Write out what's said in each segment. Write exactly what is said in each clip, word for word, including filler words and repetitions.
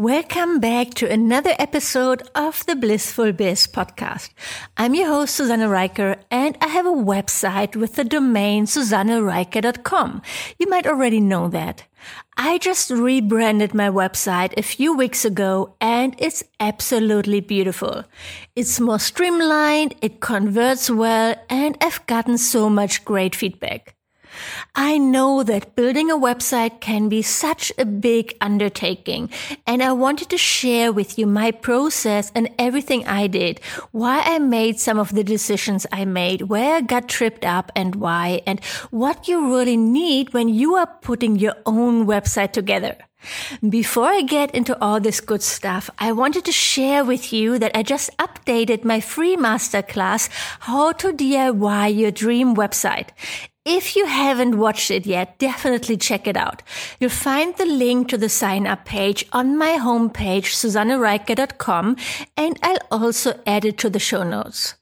Welcome back to another episode of the Blissful Biz Podcast. I'm your host, Susanne Reiker, and I have a website with the domain susanne reiker dot com. You might already know that. I just rebranded my website a few weeks ago, and it's absolutely beautiful. It's more streamlined, it converts well, and I've gotten so much great feedback. I know that building a website can be such a big undertaking, and I wanted to share with you my process and everything I did, why I made some of the decisions I made, where I got tripped up and why, and what you really need when you are putting your own website together. Before I get into all this good stuff, I wanted to share with you that I just updated my free masterclass, How to D I Y Your Dream Website. If you haven't watched it yet, definitely check it out. You'll find the link to the sign-up page on my homepage, susanne reiker dot com, and I'll also add it to the show notes.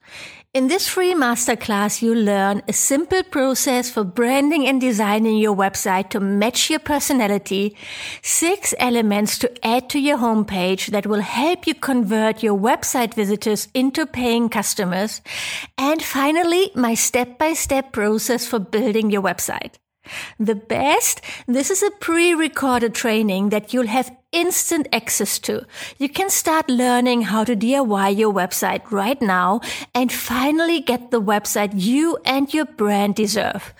In this free masterclass, you learn a simple process for branding and designing your website to match your personality, six elements to add to your homepage that will help you convert your website visitors into paying customers, and finally, my step-by-step process for building your website. The best, this is a pre-recorded training that you'll have instant access to. You can start learning how to D I Y your website right now and finally get the website you and your brand deserve.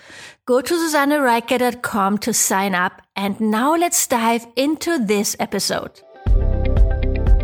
Go to susanne reiker dot com to sign up, and now let's dive into this episode.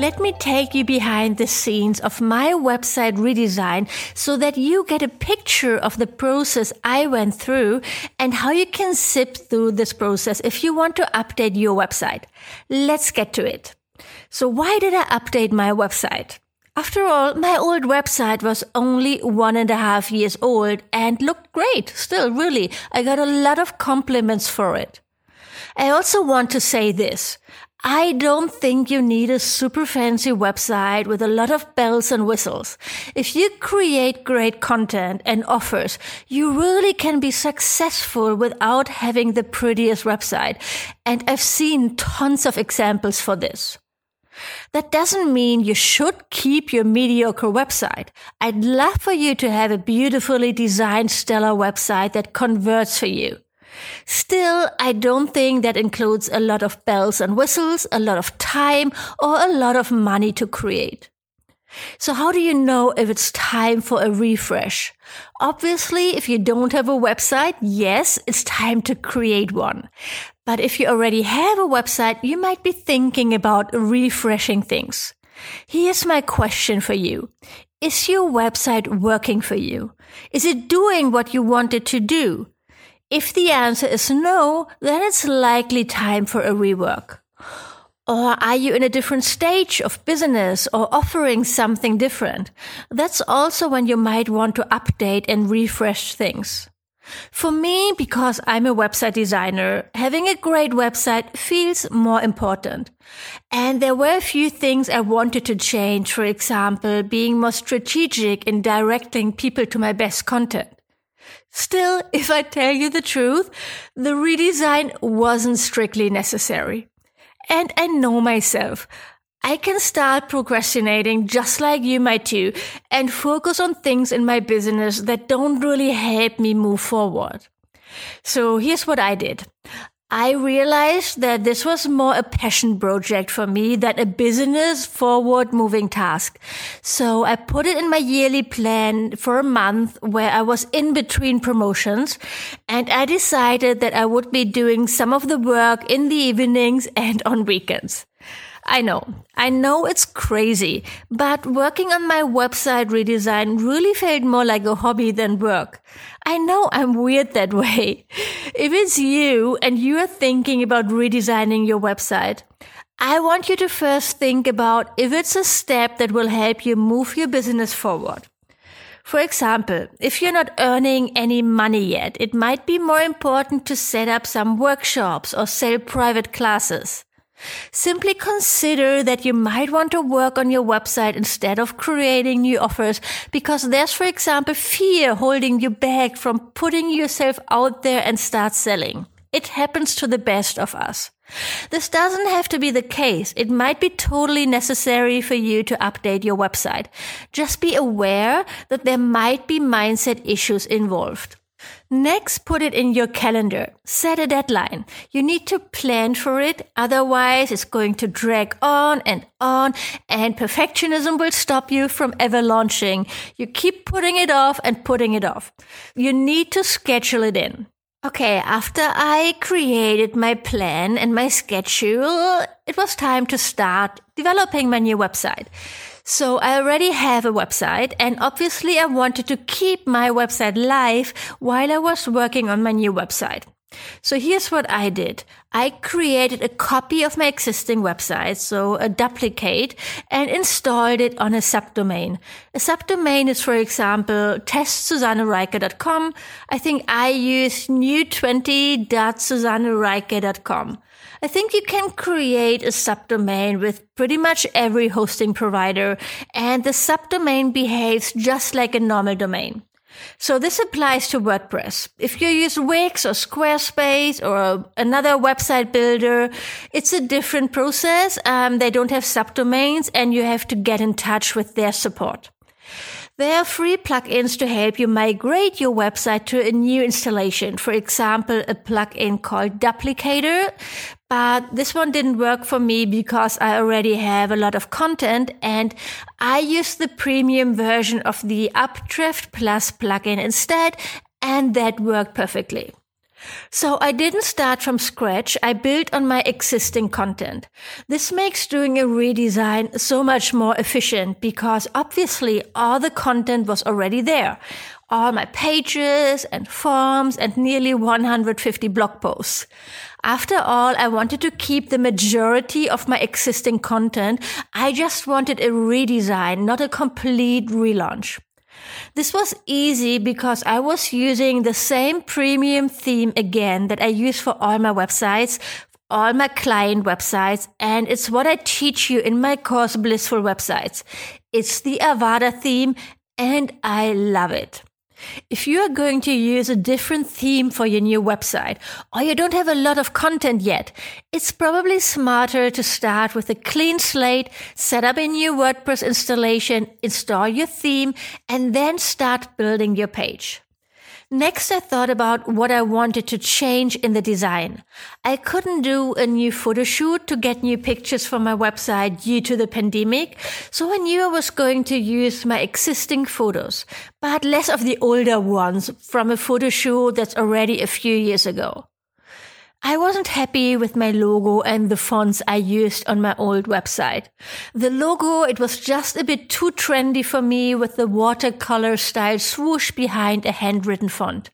Let me take you behind the scenes of my website redesign so that you get a picture of the process I went through and how you can zip through this process if you want to update your website. Let's get to it. So why did I update my website? After all, my old website was only one and a half years old and looked great. Still, really, I got a lot of compliments for it. I also want to say this. I don't think you need a super fancy website with a lot of bells and whistles. If you create great content and offers, you really can be successful without having the prettiest website. And I've seen tons of examples for this. That doesn't mean you should keep your mediocre website. I'd love for you to have a beautifully designed stellar website that converts for you. Still, I don't think that includes a lot of bells and whistles, a lot of time, or a lot of money to create. So how do you know if it's time for a refresh? Obviously, if you don't have a website, yes, it's time to create one. But if you already have a website, you might be thinking about refreshing things. Here's my question for you. Is your website working for you? Is it doing what you want it to do? If the answer is no, then it's likely time for a rework. Or are you in a different stage of business or offering something different? That's also when you might want to update and refresh things. For me, because I'm a website designer, having a great website feels more important. And there were a few things I wanted to change, for example, being more strategic in directing people to my best content. Still, if I tell you the truth, the redesign wasn't strictly necessary. And I know myself. I can start procrastinating just like you might too and focus on things in my business that don't really help me move forward. So here's what I did. I realized that this was more a passion project for me than a business forward moving task. So I put it in my yearly plan for a month where I was in between promotions, and I decided that I would be doing some of the work in the evenings and on weekends. I know, I know it's crazy, but working on my website redesign really felt more like a hobby than work. I know I'm weird that way. If it's you and you're thinking about redesigning your website, I want you to first think about if it's a step that will help you move your business forward. For example, if you're not earning any money yet, it might be more important to set up some workshops or sell private classes. Simply consider that you might want to work on your website instead of creating new offers because there's, for example, fear holding you back from putting yourself out there and start selling. It happens to the best of us. This doesn't have to be the case. It might be totally necessary for you to update your website. Just be aware that there might be mindset issues involved. Next, put it in your calendar. Set a deadline. You need to plan for it. Otherwise, it's going to drag on and on, and perfectionism will stop you from ever launching. You keep putting it off and putting it off. You need to schedule it in. Okay, after I created my plan and my schedule, it was time to start developing my new website. So I already have a website, and obviously I wanted to keep my website live while I was working on my new website. So here's what I did. I created a copy of my existing website, so a duplicate, and installed it on a subdomain. A subdomain is, for example, test susanne reiker dot com. I think I used new twenty dot susanne reiker dot com. I think you can create a subdomain with pretty much every hosting provider, and the subdomain behaves just like a normal domain. So this applies to WordPress. If you use Wix or Squarespace or another website builder, it's a different process. Um, they don't have subdomains and you have to get in touch with their support. There are free plugins to help you migrate your website to a new installation. For example, a plugin called Duplicator. But this one didn't work for me because I already have a lot of content and I used the premium version of the Updraft Plus plugin instead, and that worked perfectly. So I didn't start from scratch. I built on my existing content. This makes doing a redesign so much more efficient because obviously all the content was already there. All my pages and forms and nearly one hundred fifty blog posts. After all, I wanted to keep the majority of my existing content. I just wanted a redesign, not a complete relaunch. This was easy because I was using the same premium theme again that I use for all my websites, all my client websites, and it's what I teach you in my course Blissful Websites. It's the Avada theme and I love it. If you are going to use a different theme for your new website or you don't have a lot of content yet, it's probably smarter to start with a clean slate, set up a new WordPress installation, install your theme, and then start building your page. Next, I thought about what I wanted to change in the design. I couldn't do a new photo shoot to get new pictures for my website due to the pandemic, so I knew I was going to use my existing photos, but less of the older ones from a photo shoot that's already a few years ago. I wasn't happy with my logo and the fonts I used on my old website. The logo, it was just a bit too trendy for me with the watercolor style swoosh behind a handwritten font.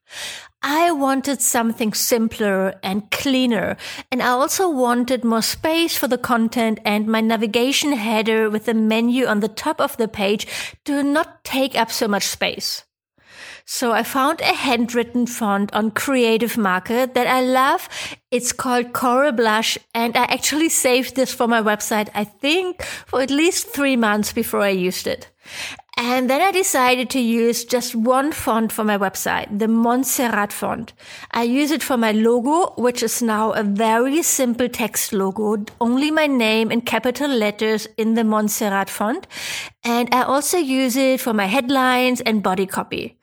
I wanted something simpler and cleaner, and I also wanted more space for the content and my navigation header with the menu on the top of the page to not take up so much space. So I found a handwritten font on Creative Market that I love. It's called Coral Blush, and I actually saved this for my website, I think, for at least three months before I used it. And then I decided to use just one font for my website, the Montserrat font. I use it for my logo, which is now a very simple text logo, only my name in capital letters in the Montserrat font. And I also use it for my headlines and body copy.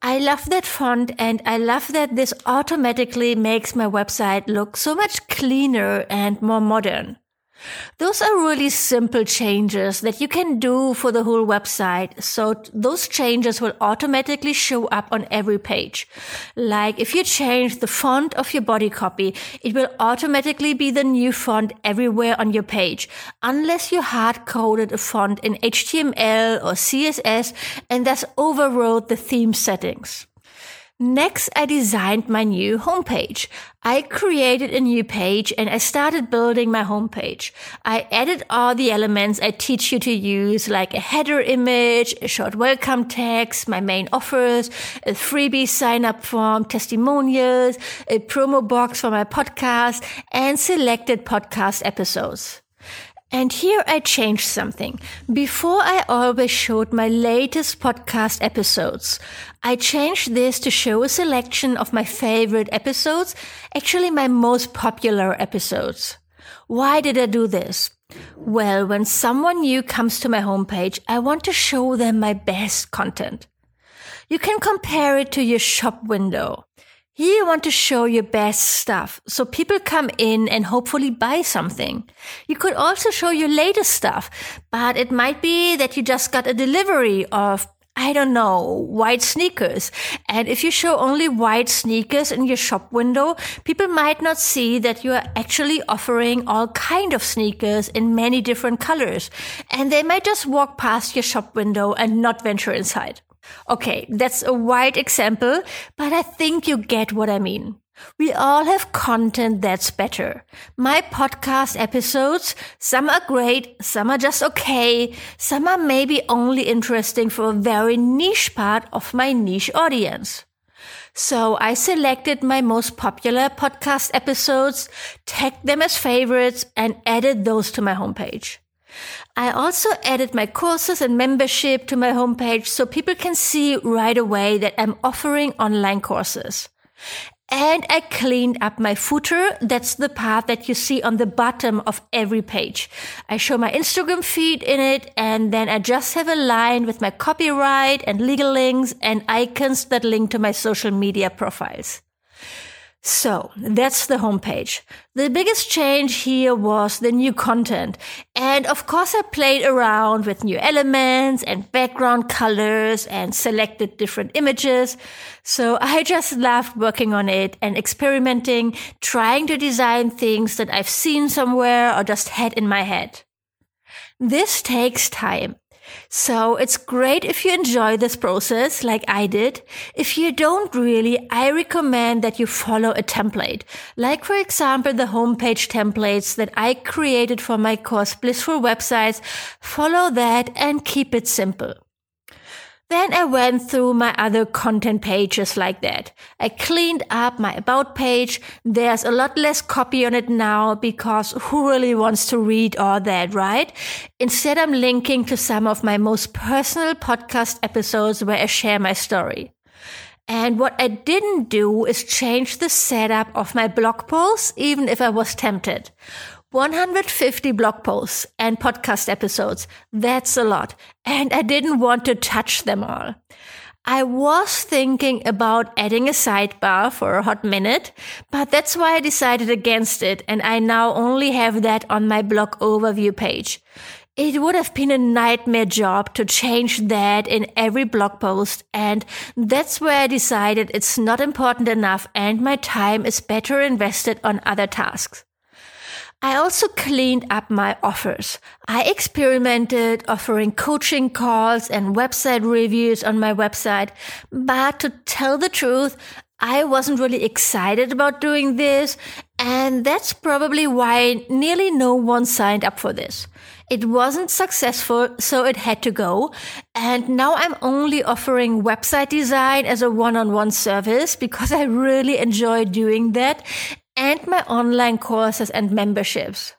I love that font and I love that this automatically makes my website look so much cleaner and more modern. Those are really simple changes that you can do for the whole website. So those changes will automatically show up on every page. Like if you change the font of your body copy, it will automatically be the new font everywhere on your page, unless you hard-coded a font in H T M L or C S S and thus overrode the theme settings. Next, I designed my new homepage. I created a new page and I started building my homepage. I added all the elements I teach you to use, like a header image, a short welcome text, my main offers, a freebie sign-up form, testimonials, a promo box for my podcast, and selected podcast episodes. And here I changed something. Before I always showed my latest podcast episodes. I changed this to show a selection of my favorite episodes, actually my most popular episodes. Why did I do this? Well, when someone new comes to my homepage, I want to show them my best content. You can compare it to your shop window. You want to show your best stuff, so people come in and hopefully buy something. You could also show your latest stuff, but it might be that you just got a delivery of, I don't know, white sneakers. And if you show only white sneakers in your shop window, people might not see that you are actually offering all kind of sneakers in many different colors. And they might just walk past your shop window and not venture inside. Okay, that's a wide example, but I think you get what I mean. We all have content that's better. My podcast episodes, some are great, some are just okay, some are maybe only interesting for a very niche part of my niche audience. So I selected my most popular podcast episodes, tagged them as favorites, and added those to my homepage. I also added my courses and membership to my homepage so people can see right away that I'm offering online courses. And I cleaned up my footer. That's the part that you see on the bottom of every page. I show my Instagram feed in it, and then I just have a line with my copyright and legal links and icons that link to my social media profiles. So that's the homepage. The biggest change here was the new content. And of course I played around with new elements and background colors and selected different images. So I just loved working on it and experimenting, trying to design things that I've seen somewhere or just had in my head. This takes time. So it's great if you enjoy this process like I did. If you don't really, I recommend that you follow a template. Like, for example, the homepage templates that I created for my course Blissful Websites. Follow that and keep it simple. Then I went through my other content pages like that. I cleaned up my about page. There's a lot less copy on it now because who really wants to read all that, right? Instead, I'm linking to some of my most personal podcast episodes where I share my story. And what I didn't do is change the setup of my blog posts, even if I was tempted. one hundred fifty blog posts and podcast episodes. That's a lot. And I didn't want to touch them all. I was thinking about adding a sidebar for a hot minute, but that's why I decided against it. And I now only have that on my blog overview page. It would have been a nightmare job to change that in every blog post. And that's where I decided it's not important enough and my time is better invested on other tasks. I also cleaned up my offers. I experimented offering coaching calls and website reviews on my website. But to tell the truth, I wasn't really excited about doing this. And that's probably why nearly no one signed up for this. It wasn't successful, so it had to go. And now I'm only offering website design as a one-on-one service because I really enjoy doing that. And my online courses and memberships.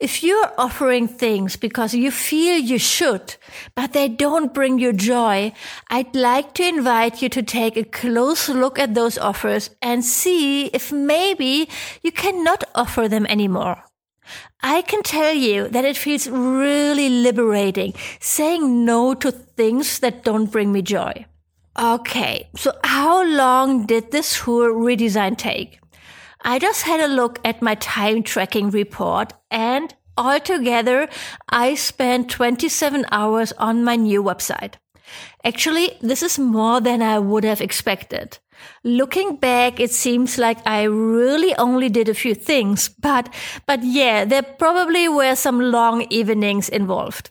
If you're offering things because you feel you should, but they don't bring you joy, I'd like to invite you to take a close look at those offers and see if maybe you cannot offer them anymore. I can tell you that it feels really liberating saying no to things that don't bring me joy. Okay, so how long did this whole redesign take? I just had a look at my time tracking report and Altogether, I spent twenty-seven hours on my new website. Actually, this is more than I would have expected. Looking back, it seems like I really only did a few things, but, but yeah, there probably were some long evenings involved.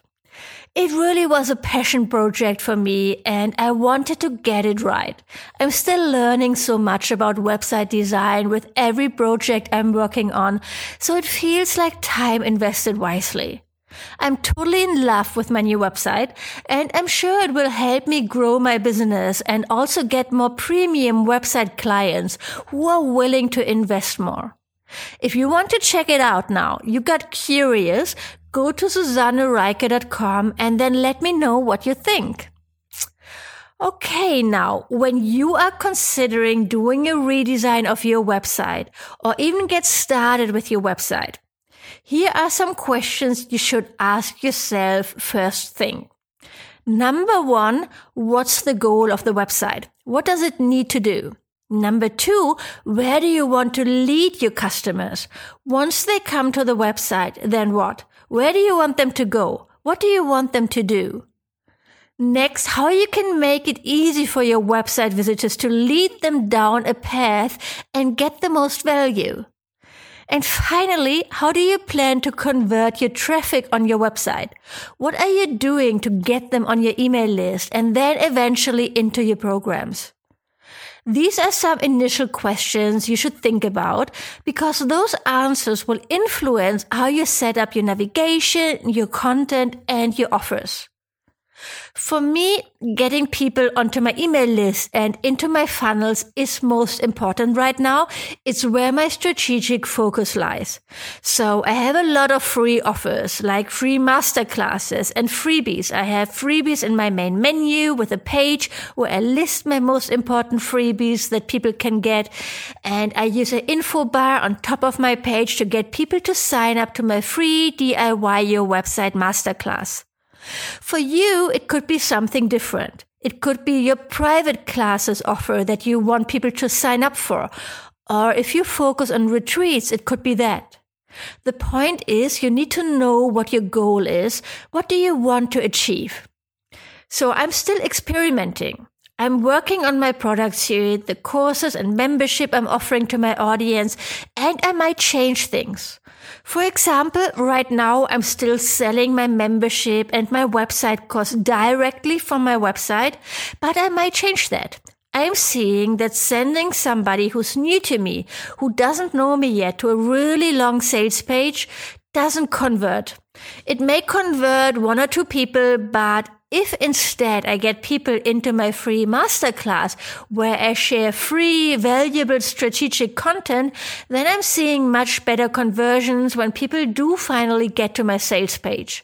It really was a passion project for me and I wanted to get it right. I'm still learning so much about website design with every project I'm working on, so it feels like time invested wisely. I'm totally in love with my new website and I'm sure it will help me grow my business and also get more premium website clients who are willing to invest more. If you want to check it out now, you got curious, go to Susanne Reiker dot com and then let me know what you think. Okay, now, when you are considering doing a redesign of your website or even get started with your website, here are some questions you should ask yourself first thing. Number one, what's the goal of the website? What does it need to do? Number two, where do you want to lead your customers? Once they come to the website, then what? Where do you want them to go? What do you want them to do? Next, how you can make it easy for your website visitors to lead them down a path and get the most value. And finally, how do you plan to convert your traffic on your website? What are you doing to get them on your email list and then eventually into your programs? These are some initial questions you should think about because those answers will influence how you set up your navigation, your content, and your offers. For me, getting people onto my email list and into my funnels is most important right now. It's where my strategic focus lies. So I have a lot of free offers like free masterclasses and freebies. I have freebies in my main menu with a page where I list my most important freebies that people can get. And I use an info bar on top of my page to get people to sign up to my free D I Y Your Website masterclass. For you, it could be something different. It could be your private classes offer that you want people to sign up for. Or if you focus on retreats, it could be that. The point is you need to know what your goal is. What do you want to achieve? So I'm still experimenting. I'm working on my product suite, the courses and membership I'm offering to my audience, and I might change things. For example, right now I'm still selling my membership and my website course directly from my website, but I might change that. I'm seeing that sending somebody who's new to me, who doesn't know me yet, to a really long sales page doesn't convert. It may convert one or two people, but if instead I get people into my free masterclass where I share free, valuable strategic content, then I'm seeing much better conversions when people do finally get to my sales page.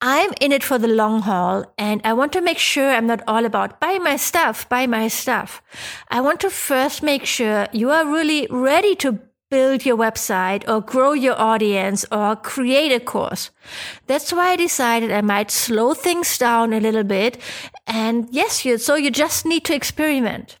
I'm in it for the long haul and I want to make sure I'm not all about buy my stuff, buy my stuff. I want to first make sure you are really ready to build your website or grow your audience or create a course. That's why I decided I might slow things down a little bit. And yes, you, so you just need to experiment.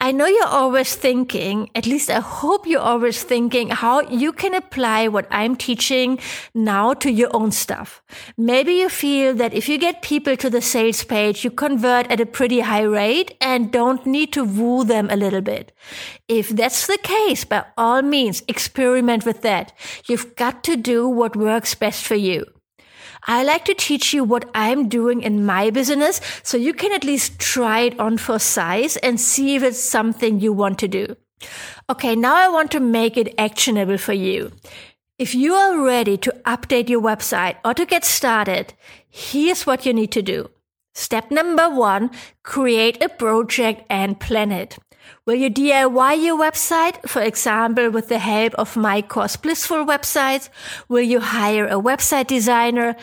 I know you're always thinking, at least I hope you're always thinking how you can apply what I'm teaching now to your own stuff. Maybe you feel that if you get people to the sales page, you convert at a pretty high rate and don't need to woo them a little bit. If that's the case, by all means, experiment with that. You've got to do what works best for you. I like to teach you what I'm doing in my business so you can at least try it on for size and see if it's something you want to do. Okay, now I want to make it actionable for you. If you are ready to update your website or to get started, here's what you need to do. Step number one, create a project and plan it. Will you D I Y your website, for example, with the help of my course Blissful Websites? Will you hire a website designer?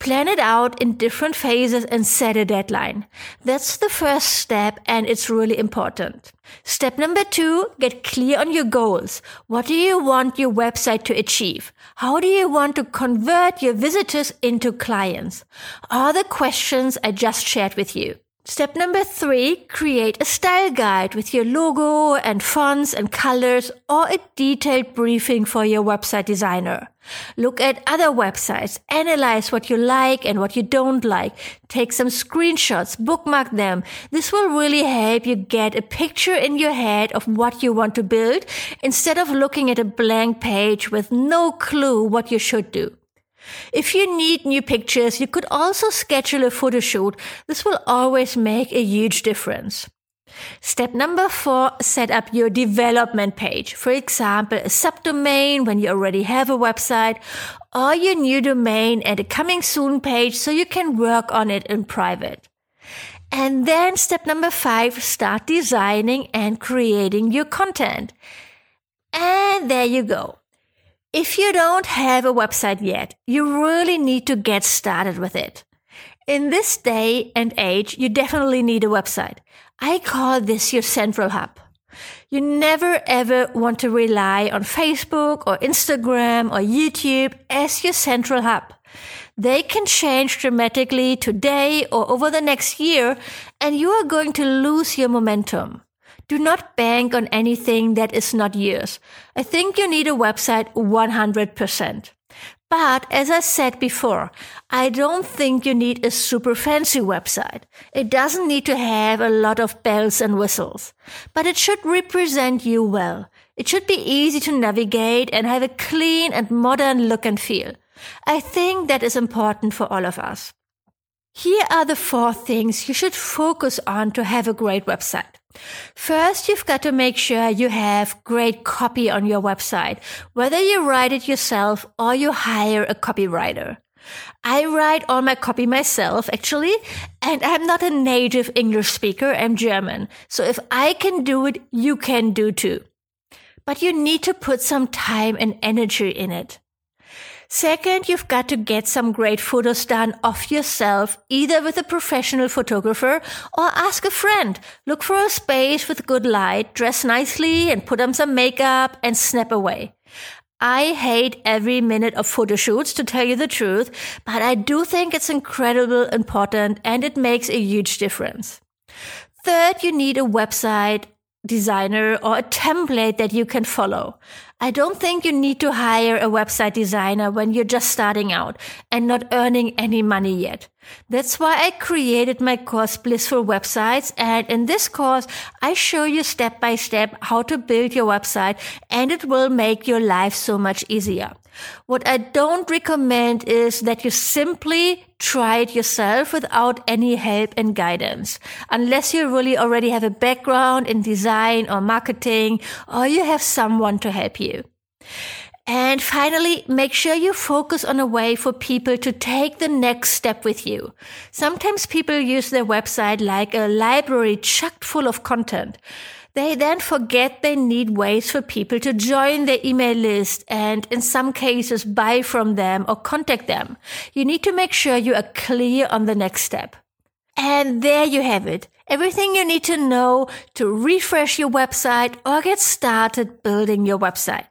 Plan it out in different phases and set a deadline. That's the first step and it's really important. Step number two, get clear on your goals. What do you want your website to achieve? How do you want to convert your visitors into clients? Are the questions I just shared with you. Step number three, create a style guide with your logo and fonts and colors, or a detailed briefing for your website designer. Look at other websites, analyze what you like and what you don't like, take some screenshots, bookmark them. This will really help you get a picture in your head of what you want to build instead of looking at a blank page with no clue what you should do. If you need new pictures, you could also schedule a photo shoot. This will always make a huge difference. Step number four, set up your development page. For example, a subdomain when you already have a website, or your new domain and a coming soon page so you can work on it in private. And then step number five, start designing and creating your content. And there you go. If you don't have a website yet, you really need to get started with it. In this day and age, you definitely need a website. I call this your central hub. You never ever want to rely on Facebook or Instagram or YouTube as your central hub. They can change dramatically today or over the next year, and you are going to lose your momentum. Do not bank on anything that is not yours. I think you need a website one hundred percent. But as I said before, I don't think you need a super fancy website. It doesn't need to have a lot of bells and whistles. But it should represent you well. It should be easy to navigate and have a clean and modern look and feel. I think that is important for all of us. Here are the four things you should focus on to have a great website. First, you've got to make sure you have great copy on your website, whether you write it yourself or you hire a copywriter. I write all my copy myself, actually, and I'm not a native English speaker, I'm German. So if I can do it, you can do too. But you need to put some time and energy in it. Second, you've got to get some great photos done of yourself, either with a professional photographer or ask a friend. Look for a space with good light, dress nicely and put on some makeup and snap away. I hate every minute of photo shoots, to tell you the truth, but I do think it's incredibly important and it makes a huge difference. Third, you need a website designer or a template that you can follow. I don't think you need to hire a website designer when you're just starting out and not earning any money yet. That's why I created my course Blissful Websites, and in this course I show you step by step how to build your website, and it will make your life so much easier. What I don't recommend is that you simply try it yourself without any help and guidance. Unless you really already have a background in design or marketing, or you have someone to help you. And finally, make sure you focus on a way for people to take the next step with you. Sometimes people use their website like a library chucked full of content. They then forget they need ways for people to join their email list and in some cases buy from them or contact them. You need to make sure you are clear on the next step. And there you have it. Everything you need to know to refresh your website or get started building your website.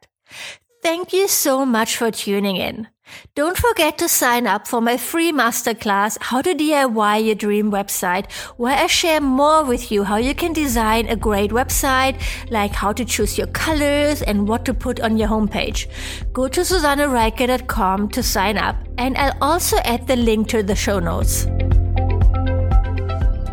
Thank you so much for tuning in. Don't forget to sign up for my free masterclass, How to D I Y Your Dream Website, where I share more with you how you can design a great website, like how to choose your colors and what to put on your homepage. Go to susanne reiker dot com to sign up, and I'll also add the link to the show notes.